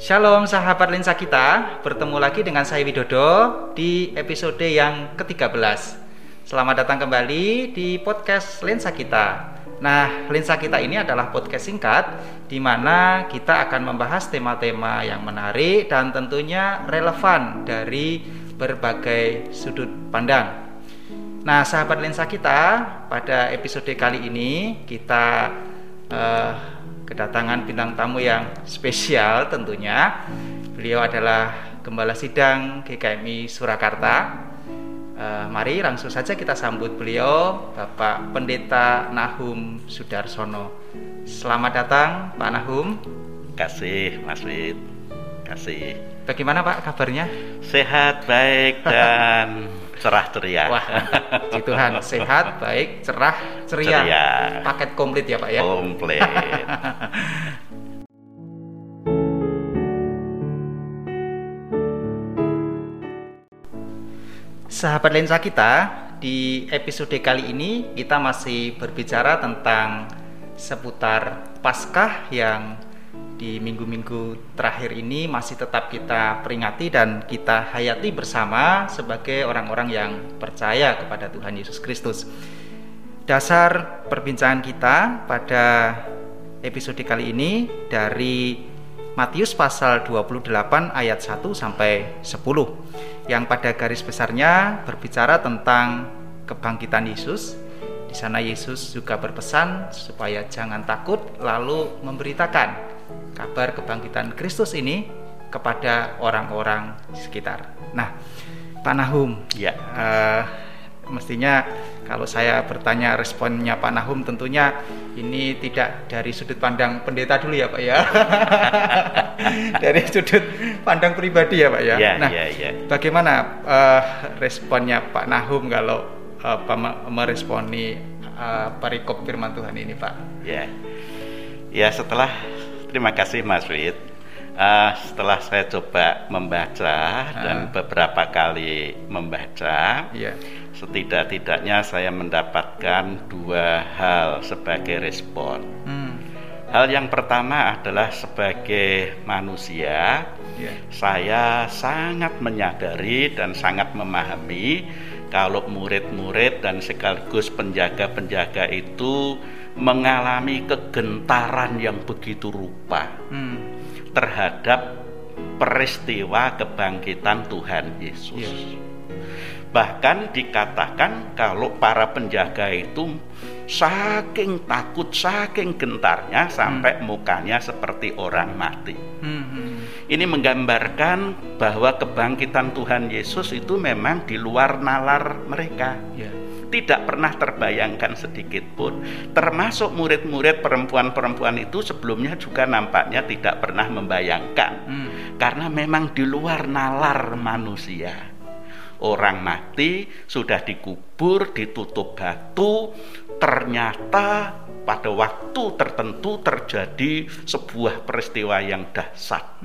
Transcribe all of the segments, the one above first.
Shalom sahabat Lensa Kita, bertemu lagi dengan saya Widodo di episode yang ke-13. Selamat datang kembali di podcast Lensa Kita. Nah, Lensa Kita ini adalah podcast singkat di mana kita akan membahas tema-tema yang menarik dan tentunya relevan dari berbagai sudut pandang. Nah, sahabat Lensa Kita, pada episode kali ini kita kedatangan bintang tamu yang spesial tentunya. Beliau adalah Gembala Sidang GKMI Surakarta. Mari langsung saja kita sambut beliau, Bapak Pendeta Nahum Sudarsono. Selamat datang Pak Nahum. Kasih Mas Wid. Kasih. Bagaimana Pak kabarnya? Sehat, baik dan cerah ceria. Wah, puji Tuhan, sehat, baik, cerah, ceria. Paket komplit ya Pak ya. Komplit. Sahabat Lensa Kita, di episode kali ini kita masih berbicara tentang seputar Paskah yang di minggu-minggu terakhir ini masih tetap kita peringati dan kita hayati bersama sebagai orang-orang yang percaya kepada Tuhan Yesus Kristus. Dasar perbincangan kita pada episode kali ini dari Matius pasal 28 ayat 1 sampai 10 yang pada garis besarnya berbicara tentang kebangkitan Yesus. Di sana Yesus juga berpesan supaya jangan takut lalu memberitakan kabar kebangkitan Kristus ini kepada orang-orang sekitar. Nah, Pak Nahum, ya. Mestinya kalau saya bertanya responnya Pak Nahum tentunya ini tidak dari sudut pandang pendeta dulu ya Pak ya, dari sudut pandang pribadi ya Pak ya. Bagaimana responnya Pak Nahum kalau meresponi perikop firman Tuhan ini Pak? Ya setelah terima kasih Mas Wid. Setelah saya coba membaca dan beberapa kali membaca, setidak-tidaknya saya mendapatkan dua hal sebagai respon. Hal yang pertama adalah sebagai manusia, saya sangat menyadari dan sangat memahami kalau murid-murid dan sekaligus penjaga-penjaga itu mengalami kegentaran yang begitu rupa terhadap peristiwa kebangkitan Tuhan Yesus. Bahkan dikatakan kalau para penjaga itu saking takut, saking gentarnya sampai mukanya seperti orang mati. Ini menggambarkan bahwa kebangkitan Tuhan Yesus itu memang di luar nalar mereka. Tidak pernah terbayangkan sedikit pun. Termasuk murid-murid perempuan-perempuan itu sebelumnya juga nampaknya tidak pernah membayangkan, karena memang di luar nalar manusia. Orang mati, sudah dikubur, ditutup batu, ternyata pada waktu tertentu terjadi sebuah peristiwa yang dahsyat.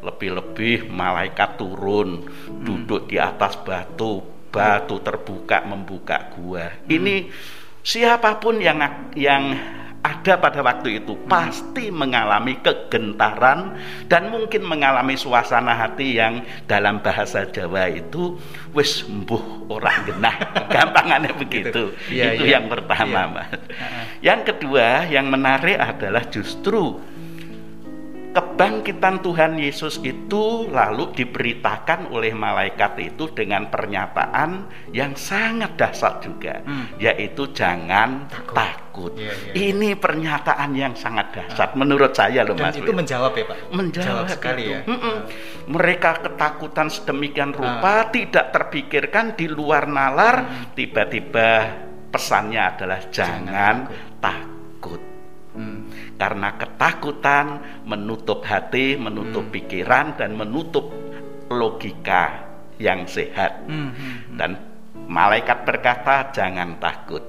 Lebih-lebih malaikat turun, duduk di atas batu, batu terbuka, membuka gua. Ini siapapun yang ada pada waktu itu pasti mengalami kegentaran dan mungkin mengalami suasana hati yang dalam bahasa Jawa itu wis mbuh orang genah. Gampangane begitu. Itu yang pertama, Mas. Yang kedua, yang menarik adalah justru kebangkitan Tuhan Yesus itu lalu diberitakan oleh malaikat itu dengan pernyataan yang sangat dahsyat juga, yaitu jangan takut. Ini pernyataan yang sangat dahsyat menurut saya loh Mas. Dan itu menjawab ya Pak? Menjawab sekali itu. Mereka ketakutan sedemikian rupa, tidak terpikirkan, di luar nalar, tiba-tiba pesannya adalah jangan takut. Karena ketakutan menutup hati, menutup pikiran, dan menutup logika yang sehat. Dan malaikat berkata jangan takut.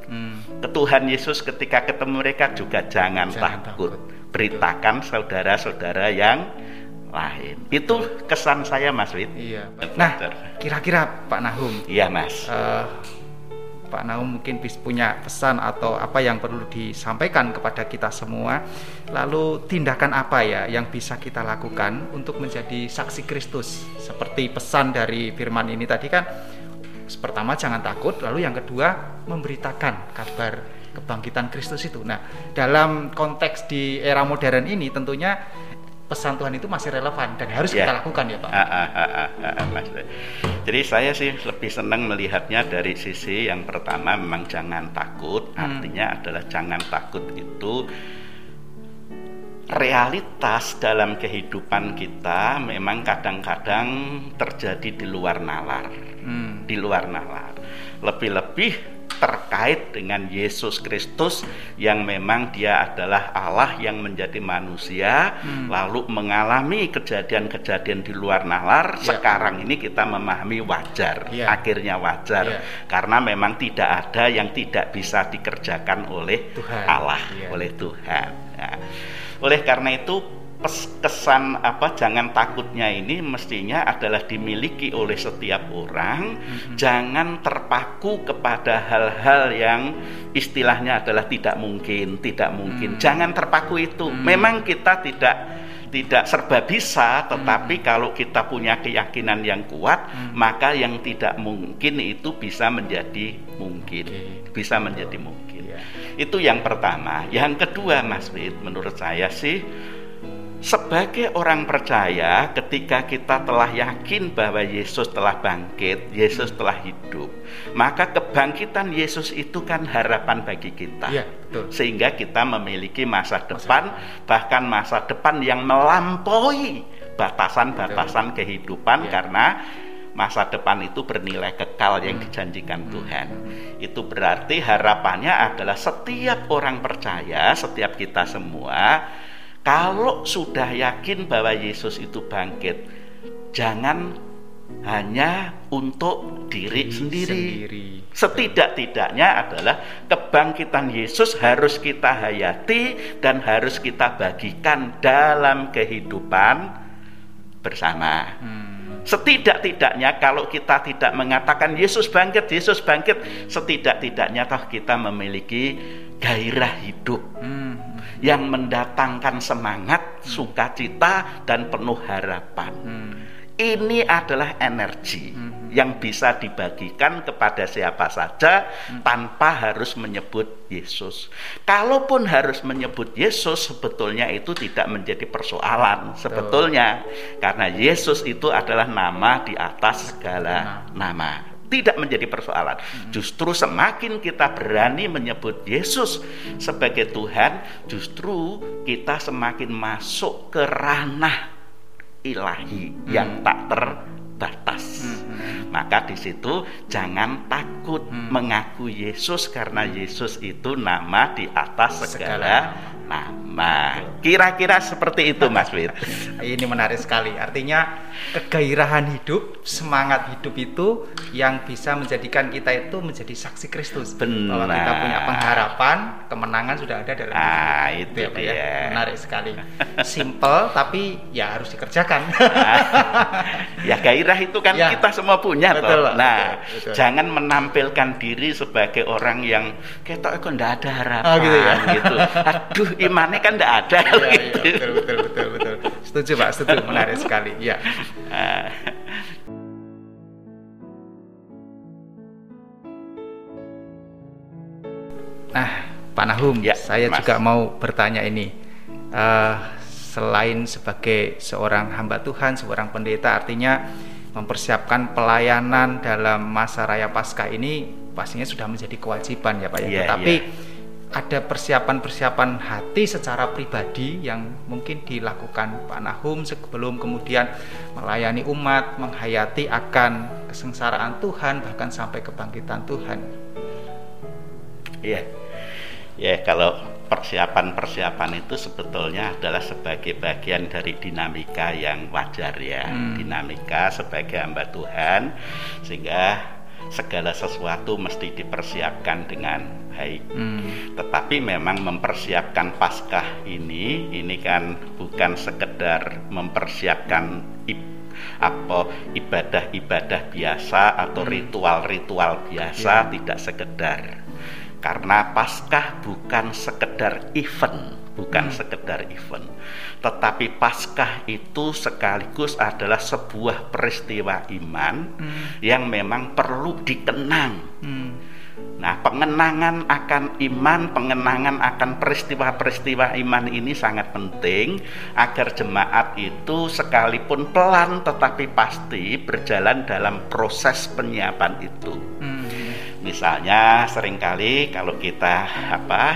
Tuhan Yesus ketika ketemu mereka juga jangan takut. Beritakan saudara-saudara yang lain. Itu kesan saya Mas Wid. Nah, kira-kira Pak Nahum, Mas, Pak Nahum mungkin punya pesan atau apa yang perlu disampaikan kepada kita semua. Lalu tindakan apa ya yang bisa kita lakukan untuk menjadi saksi Kristus? Seperti pesan dari firman ini tadi kan, pertama jangan takut, lalu yang kedua memberitakan kabar kebangkitan Kristus itu. Nah, dalam konteks di era modern ini tentunya pesan Tuhan itu masih relevan dan harus kita lakukan ya Pak. Jadi saya sih lebih senang melihatnya dari sisi yang pertama, memang jangan takut, artinya adalah jangan takut itu realitas dalam kehidupan kita memang kadang-kadang terjadi di luar nalar, lebih-lebih terkait dengan Yesus Kristus yang memang dia adalah Allah yang menjadi manusia, lalu mengalami kejadian-kejadian di luar nalar. Sekarang ini kita memahami wajar, akhirnya wajar, karena memang tidak ada yang tidak bisa dikerjakan oleh Tuhan. Allah, oleh Tuhan. Nah, oleh karena itu kesan jangan takutnya ini mestinya adalah dimiliki oleh setiap orang. Jangan terpaku kepada hal-hal yang istilahnya adalah tidak mungkin. Jangan terpaku itu. Memang kita tidak serba bisa, tetapi kalau kita punya keyakinan yang kuat, maka yang tidak mungkin itu bisa menjadi mungkin. Bisa menjadi mungkin. Itu yang pertama. Yang kedua, Mas Wid, menurut saya sih, sebagai orang percaya, ketika kita telah yakin bahwa Yesus telah bangkit, Yesus telah hidup, maka kebangkitan Yesus itu kan harapan bagi kita. Sehingga kita memiliki masa depan, bahkan masa depan yang melampaui batasan-batasan kehidupan, karena masa depan itu bernilai kekal yang dijanjikan Tuhan. Itu berarti harapannya adalah setiap orang percaya, setiap kita semua, kalau sudah yakin bahwa Yesus itu bangkit, jangan hanya untuk diri sendiri. Setidak-tidaknya adalah kebangkitan Yesus harus kita hayati dan harus kita bagikan dalam kehidupan bersama. Setidak-tidaknya kalau kita tidak mengatakan Yesus bangkit, setidak-tidaknya toh kita memiliki gairah hidup yang mendatangkan semangat, sukacita, dan penuh harapan. Ini adalah energi yang bisa dibagikan kepada siapa saja tanpa harus menyebut Yesus. Kalaupun harus menyebut Yesus, sebetulnya itu tidak menjadi persoalan sebetulnya, karena Yesus itu adalah nama di atas segala nama. Tidak menjadi persoalan. Justru semakin kita berani menyebut Yesus sebagai Tuhan, justru kita semakin masuk ke ranah ilahi yang tak terbatas. Maka di situ jangan takut mengaku Yesus, karena Yesus itu nama di atas segala nama. Kira-kira seperti itu, Mas Wid. Ini menarik sekali. Artinya kegairahan hidup, semangat hidup itu yang bisa menjadikan kita itu menjadi saksi Kristus. Bahwa kita punya pengharapan, kemenangan sudah ada dalam hidup. Itu ya, ya. Menarik sekali. Simple tapi ya harus dikerjakan. Ya gairah itu kan kita semua punya. Betul. Jangan menampilkan diri sebagai orang yang ketok kok ndak ada harapan gitu. Aduh, imane kan ndak ada. Betul. Setuju Pak, setuju. Menarik sekali. Ya. Nah, Pak Nahum, saya Mas juga mau bertanya ini. Selain sebagai seorang hamba Tuhan, seorang pendeta, artinya mempersiapkan pelayanan dalam masa raya Paskah ini pastinya sudah menjadi kewajiban ya Pak. Tetapi ada persiapan-persiapan hati secara pribadi yang mungkin dilakukan Pak Nahum sebelum kemudian melayani umat, menghayati akan kesengsaraan Tuhan bahkan sampai kebangkitan Tuhan. Kalau persiapan-persiapan itu sebetulnya adalah sebagai bagian dari dinamika yang wajar ya, dinamika sebagai hamba Tuhan, sehingga segala sesuatu mesti dipersiapkan dengan baik. Tetapi memang mempersiapkan Paskah ini kan bukan sekedar mempersiapkan apa ibadah-ibadah biasa atau ritual-ritual biasa, tidak sekedar. Karena Paskah bukan sekedar event, tetapi Paskah itu sekaligus adalah sebuah peristiwa iman yang memang perlu dikenang. Nah, pengenangan akan iman, pengenangan akan peristiwa-peristiwa iman ini sangat penting agar jemaat itu sekalipun pelan tetapi pasti berjalan dalam proses penyiapan itu. Misalnya seringkali kalau kita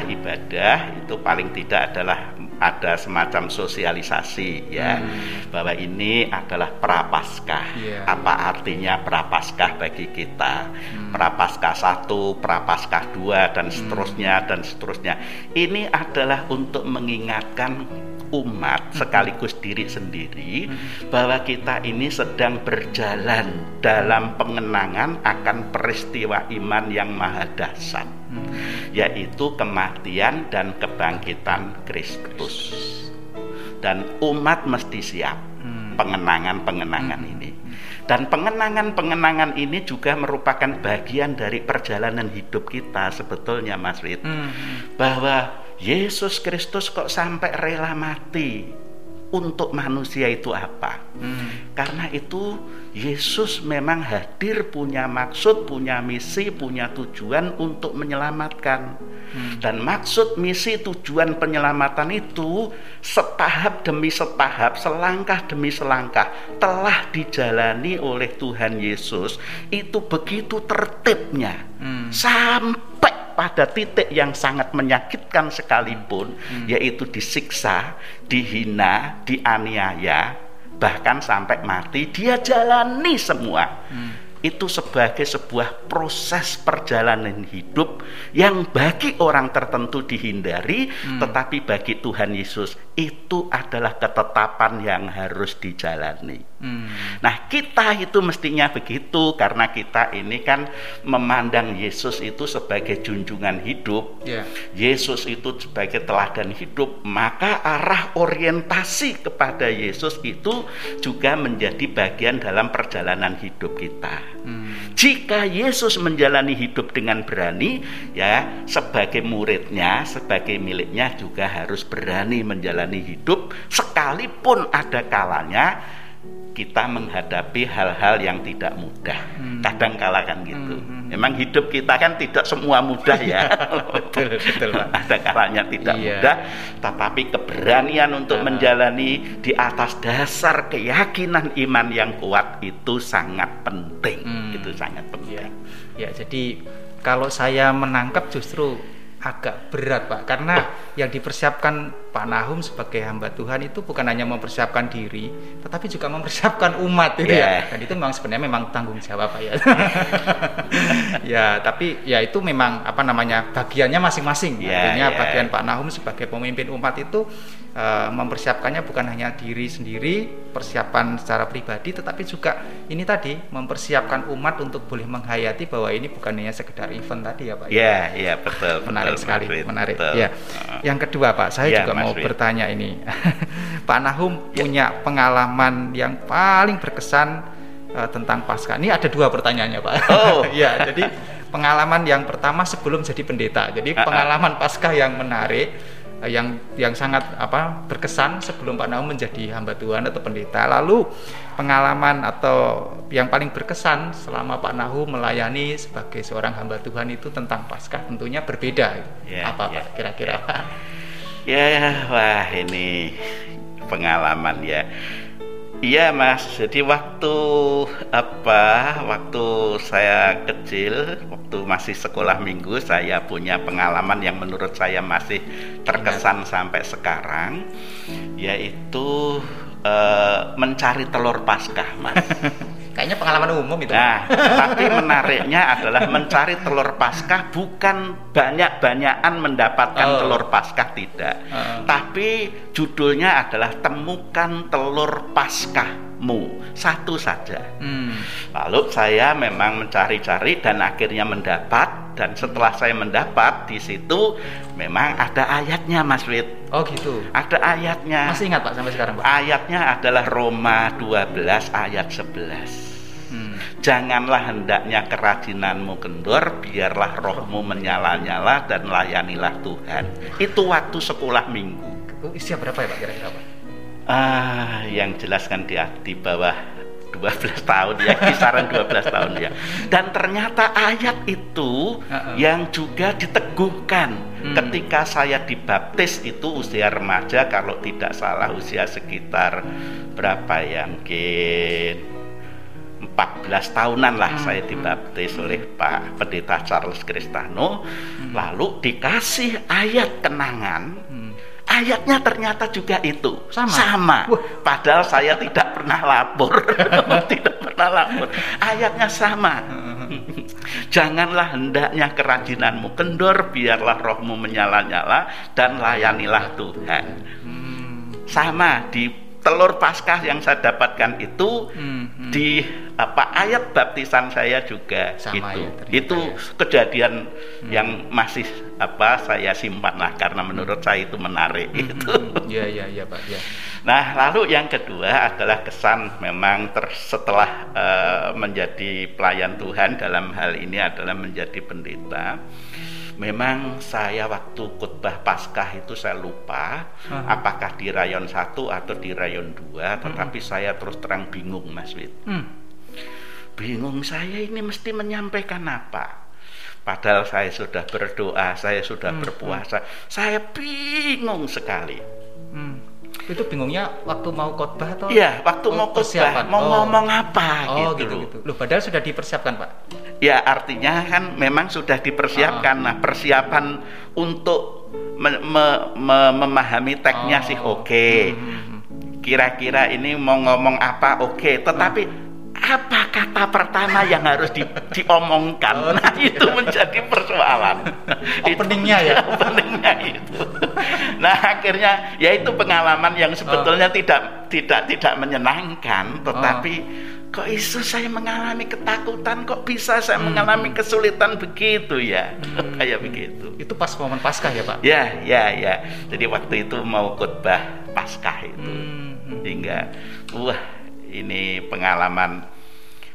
ibadah itu paling tidak adalah ada semacam sosialisasi ya, bahwa ini adalah prapaskah. Apa artinya prapaskah bagi kita? Prapaskah 1, prapaskah 2 dan seterusnya dan seterusnya. Ini adalah untuk mengingatkan umat sekaligus diri sendiri bahwa kita ini sedang berjalan dalam pengenangan akan peristiwa iman yang maha dahsyat, yaitu kematian dan kebangkitan Kristus. Dan umat mesti siap pengenangan-pengenangan ini. Dan pengenangan-pengenangan ini juga merupakan bagian dari perjalanan hidup kita sebetulnya, Mas Wid, bahwa Yesus Kristus kok sampai rela mati untuk manusia itu apa? Karena itu Yesus memang hadir, punya maksud, punya misi, punya tujuan untuk menyelamatkan. Dan maksud, misi, tujuan penyelamatan itu setahap demi setahap, selangkah demi selangkah telah dijalani oleh Tuhan Yesus. Itu begitu tertibnya sampai pada titik yang sangat menyakitkan sekalipun, yaitu disiksa, dihina, dianiaya, bahkan sampai mati, dia jalani semua. Itu sebagai sebuah proses perjalanan hidup yang bagi orang tertentu dihindari, tetapi bagi Tuhan Yesus itu adalah ketetapan yang harus dijalani. Nah, kita itu mestinya begitu, karena kita ini kan memandang Yesus itu sebagai junjungan hidup, Yesus itu sebagai teladan hidup, maka arah orientasi kepada Yesus itu juga menjadi bagian dalam perjalanan hidup kita. Jika Yesus menjalani hidup dengan berani, ya sebagai muridnya, sebagai miliknya juga harus berani menjalani hidup, sekalipun ada kalanya kita menghadapi hal-hal yang tidak mudah. Kadang kala kan gitu. Memang hidup kita kan tidak semua mudah ya. Betul, Pak. Ada kalanya tidak mudah, tetapi keberanian untuk menjalani di atas dasar keyakinan iman yang kuat itu sangat penting. Itu sangat penting. Ya, jadi kalau saya menangkap justru agak berat, Pak, karena yang dipersiapkan Pak Nahum sebagai hamba Tuhan itu bukan hanya mempersiapkan diri, tetapi juga mempersiapkan umat itu ya. Dan itu memang sebenarnya memang tanggung jawab, Pak ya. Tapi ya itu memang bagiannya masing-masing. Artinya bagian Pak Nahum sebagai pemimpin umat itu mempersiapkannya bukan hanya diri sendiri, persiapan secara pribadi, tetapi juga ini tadi mempersiapkan umat untuk boleh menghayati bahwa ini bukan hanya sekedar event tadi ya, Pak. Iya, betul. Menarik sekali, menarik. Ya. Yang kedua, Pak, saya juga mau bertanya ini. Pak Nahum punya pengalaman yang paling berkesan tentang Paskah. Ini ada 2 pertanyaannya, Pak. Oh. Jadi pengalaman yang pertama sebelum jadi pendeta. Jadi pengalaman Paskah yang menarik, yang sangat berkesan sebelum Pak Nahum menjadi hamba Tuhan atau pendeta. Lalu pengalaman atau yang paling berkesan selama Pak Nahum melayani sebagai seorang hamba Tuhan itu tentang Paskah tentunya berbeda. Pak kira-kira? Wah, ini pengalaman ya. Iya, Mas. Jadi waktu saya kecil, waktu masih sekolah minggu, saya punya pengalaman yang menurut saya masih terkesan sampai sekarang, yaitu mencari telur Paskah, Mas. Kayaknya pengalaman umum itu. Nah, tapi menariknya adalah mencari telur Paskah bukan banyak-banyakan mendapatkan telur Paskah, tidak. Tapi judulnya adalah temukan telur Paskahmu, satu saja. Lalu saya memang mencari-cari dan akhirnya mendapat dan setelah saya mendapat di situ memang ada ayatnya, Mas Wid. Oh gitu. Ada ayatnya. Masih ingat Pak sampai sekarang Pak? Ayatnya adalah Roma 12 ayat 11. Janganlah hendaknya kerajinanmu kendor, biarlah rohmu menyala-nyala dan layanilah Tuhan. Itu waktu sekolah minggu. Usia berapa ya Pak kira-kira Pak? Yang jelaskan di bawah 12 tahun ya, kisaran 12 tahun ya. Dan ternyata ayat itu yang juga diteguhkan ketika saya dibaptis itu usia remaja, kalau tidak salah usia sekitar berapa ya, mungkin 14 tahunan lah saya dibaptis oleh Pak Pendeta Charles Cristano. Lalu dikasih ayat kenangan. Ayatnya ternyata juga itu sama. Padahal saya tidak pernah lapor. Ayatnya sama. Janganlah hendaknya kerajinanmu kendor, biarlah rohmu menyala-nyala dan layanilah Tuhan. Sama di telur Paskah yang saya dapatkan itu, di ayat baptisan saya juga sama itu. Ya, itu kejadian yang masih saya simpan lah, karena menurut saya itu menarik itu. Iya Pak ya. Nah, lalu yang kedua adalah kesan memang setelah menjadi pelayan Tuhan, dalam hal ini adalah menjadi pendeta. Memang saya waktu khotbah Paskah itu saya lupa apakah di rayon 1 atau di rayon 2, tetapi saya terus terang bingung, Mas Wid. Bingung saya ini mesti menyampaikan apa. Padahal saya sudah berdoa, saya sudah berpuasa. Saya bingung sekali. Itu bingungnya waktu mau khotbah atau? Iya, waktu mau khotbah, mau ngomong apa gitu. Loh, padahal sudah dipersiapkan, Pak. Ya, artinya kan memang sudah dipersiapkan. Nah, persiapan untuk memahami teksnya sih oke. Kira-kira ini mau ngomong apa oke. Tetapi apa kata pertama yang harus diomongkan? Nah, itu menjadi persoalan. Openingnya ya? Openingnya itu. Nah, akhirnya ya itu pengalaman yang sebetulnya tidak menyenangkan. Tetapi kok isu saya mengalami ketakutan, kok bisa saya mengalami kesulitan begitu ya, kayak begitu. Itu pas momen Paskah ya Pak? Ya. Jadi waktu itu mau khotbah Paskah itu, hingga ini pengalaman.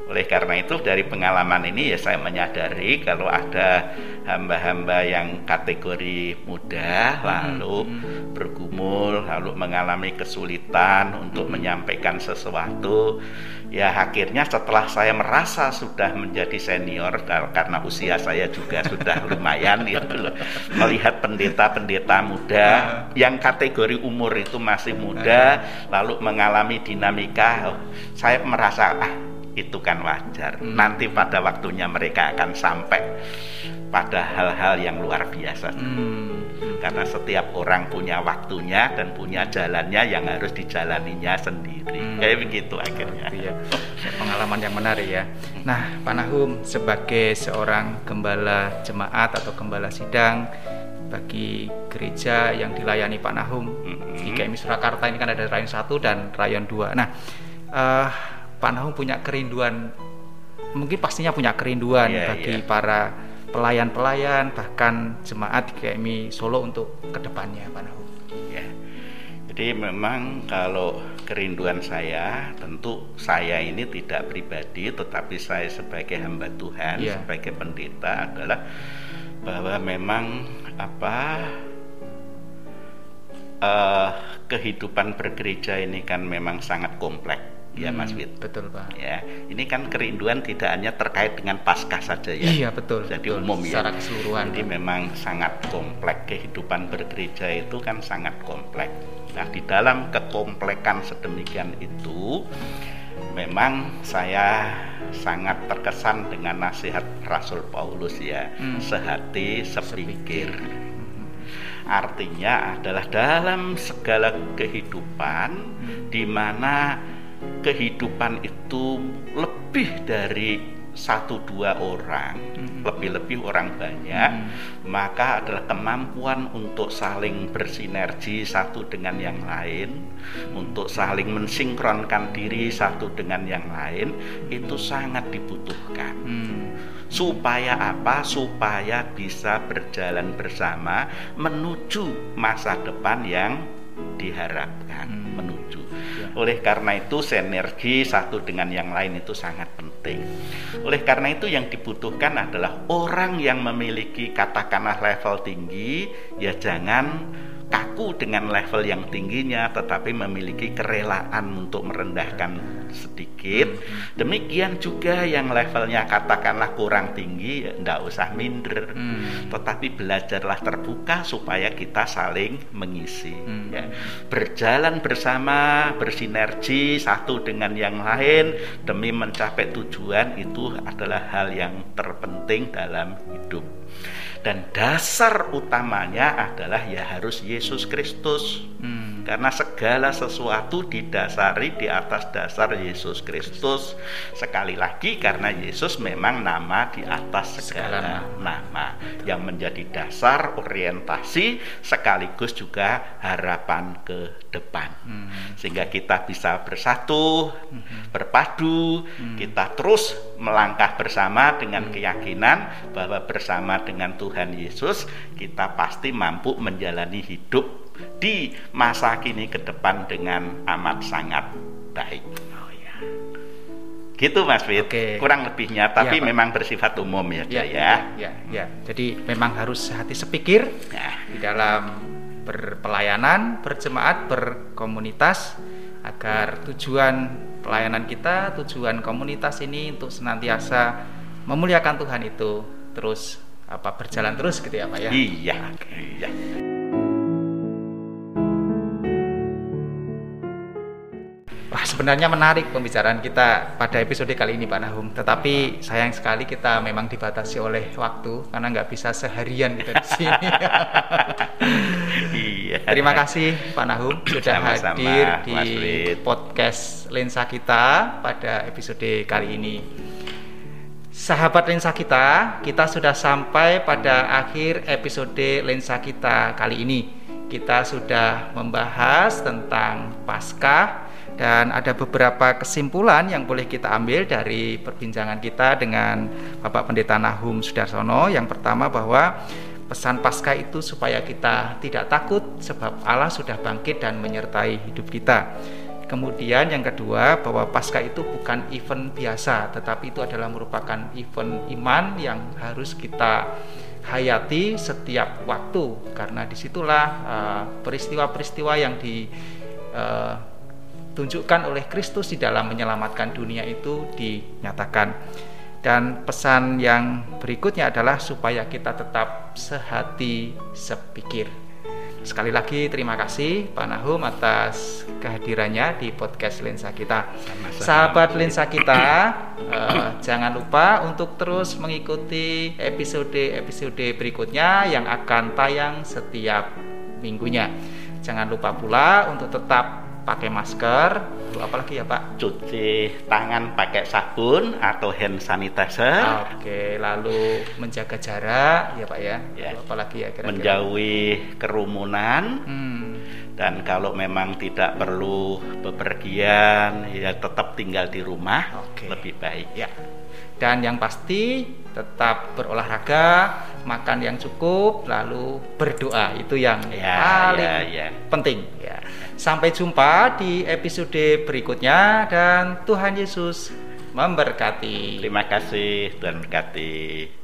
Oleh karena itu dari pengalaman ini ya saya menyadari kalau ada hamba-hamba yang kategori muda lalu bergumul, lalu mengalami kesulitan untuk menyampaikan sesuatu. Ya akhirnya setelah saya merasa sudah menjadi senior, karena usia saya juga sudah lumayan itu loh, melihat pendeta-pendeta muda yang kategori umur itu masih muda lalu mengalami dinamika, saya merasa itu kan wajar. Nanti pada waktunya mereka akan sampai pada hal-hal yang luar biasa. Karena setiap orang punya waktunya dan punya jalannya yang harus dijalaninya sendiri. Kayak begitu akhirnya. Ya. Pengalaman yang menarik ya. Nah, Pak Nahum sebagai seorang gembala jemaat atau gembala sidang bagi gereja yang dilayani Pak Nahum di GKMI Surakarta ini kan ada rayon 1 dan rayon 2. Nah, Pak Nahum punya kerinduan, mungkin pastinya punya kerinduan bagi para pelayan-pelayan bahkan jemaat GKMI Solo untuk kedepannya, Pak Nahum. Ya. Jadi memang kalau kerinduan saya, tentu saya ini tidak pribadi, tetapi saya sebagai hamba Tuhan, sebagai pendeta adalah bahwa memang kehidupan bergereja ini kan memang sangat kompleks. Ya Mas Wid. Betul Pak. Ya, ini kan kerinduan tidak hanya terkait dengan Paskah saja ya. Iya betul. Jadi betul, umum secara keseluruhan. Jadi memang sangat kompleks, kehidupan bergereja itu kan sangat kompleks. Nah, di dalam kekomplekan sedemikian itu memang saya sangat terkesan dengan nasihat Rasul Paulus ya, sehati sepikir. Artinya adalah dalam segala kehidupan di mana kehidupan itu lebih dari 1-2 orang, lebih-lebih orang banyak, maka adalah kemampuan untuk saling bersinergi satu dengan yang lain, untuk saling mensinkronkan diri satu dengan yang lain, itu sangat dibutuhkan. Supaya apa? Supaya bisa berjalan bersama menuju masa depan yang diharapkan menuju. Oleh karena itu sinergi satu dengan yang lain itu sangat penting. Oleh karena itu yang dibutuhkan adalah orang yang memiliki katakanlah level tinggi, ya jangan kaku dengan level yang tingginya, tetapi memiliki kerelaan untuk merendahkan sedikit. Demikian juga yang levelnya katakanlah kurang tinggi, tidak usah minder, tetapi belajarlah terbuka supaya kita saling mengisi, ya. Berjalan bersama, bersinergi satu dengan yang lain demi mencapai tujuan, itu adalah hal yang terpenting dalam hidup. Dan dasar utamanya adalah ya harus Yesus Kristus. Karena segala sesuatu didasari di atas dasar Yesus Kristus. Sekali lagi, karena Yesus memang nama di atas segala nama, yang menjadi dasar orientasi sekaligus juga harapan ke depan. Sehingga kita bisa bersatu, berpadu, kita terus melangkah bersama dengan keyakinan bahwa bersama dengan Tuhan Yesus kita pasti mampu menjalani hidup di masa kini ke depan dengan amat sangat baik. Gitu Mas Fit, kurang lebihnya, tapi ya, memang bersifat umum ya. Jadi memang harus hati sepikir di dalam berpelayanan, berjemaat, berkomunitas, agar tujuan pelayanan kita, tujuan komunitas ini untuk senantiasa memuliakan Tuhan itu terus berjalan terus gitu ya Pak ya. Iya. Wah, sebenarnya menarik pembicaraan kita pada episode kali ini Pak Nahum. Tetapi sayang sekali kita memang dibatasi oleh waktu, karena nggak bisa seharian kita di sini. Terima kasih Pak Nahum sudah sama-sama hadir di podcast Lensa Kita pada episode kali ini. Sahabat Lensa Kita, kita sudah sampai pada akhir episode Lensa Kita kali ini. Kita sudah membahas tentang Paskah, dan ada beberapa kesimpulan yang boleh kita ambil dari perbincangan kita dengan Bapak Pendeta Nahum Sudarsono. Yang pertama, bahwa pesan Paskah itu supaya kita tidak takut, sebab Allah sudah bangkit dan menyertai hidup kita. Kemudian yang kedua, bahwa Paskah itu bukan event biasa, tetapi itu adalah merupakan event iman yang harus kita hayati setiap waktu, karena disitulah peristiwa-peristiwa yang ditunjukkan oleh Kristus di dalam menyelamatkan dunia itu dinyatakan. Dan pesan yang berikutnya adalah supaya kita tetap sehati sepikir. Sekali lagi terima kasih Pak Nahum atas kehadirannya di podcast Lensa Kita. Sama-sama. Sahabat Lensa Kita, jangan lupa untuk terus mengikuti episode-episode berikutnya yang akan tayang setiap minggunya. Jangan lupa pula untuk tetap pakai masker, apalagi ya Pak? Cuci tangan pakai sabun atau hand sanitizer. Oke, lalu menjaga jarak ya Pak ya. Apalagi ya kira-kira? Menjauhi kerumunan. Dan kalau memang tidak perlu bepergian, ya tetap tinggal di rumah, lebih baik ya. Dan yang pasti tetap berolahraga, makan yang cukup, lalu berdoa, itu yang paling penting ya. Sampai jumpa di episode berikutnya, dan Tuhan Yesus memberkati. Terima kasih, Tuhan berkati.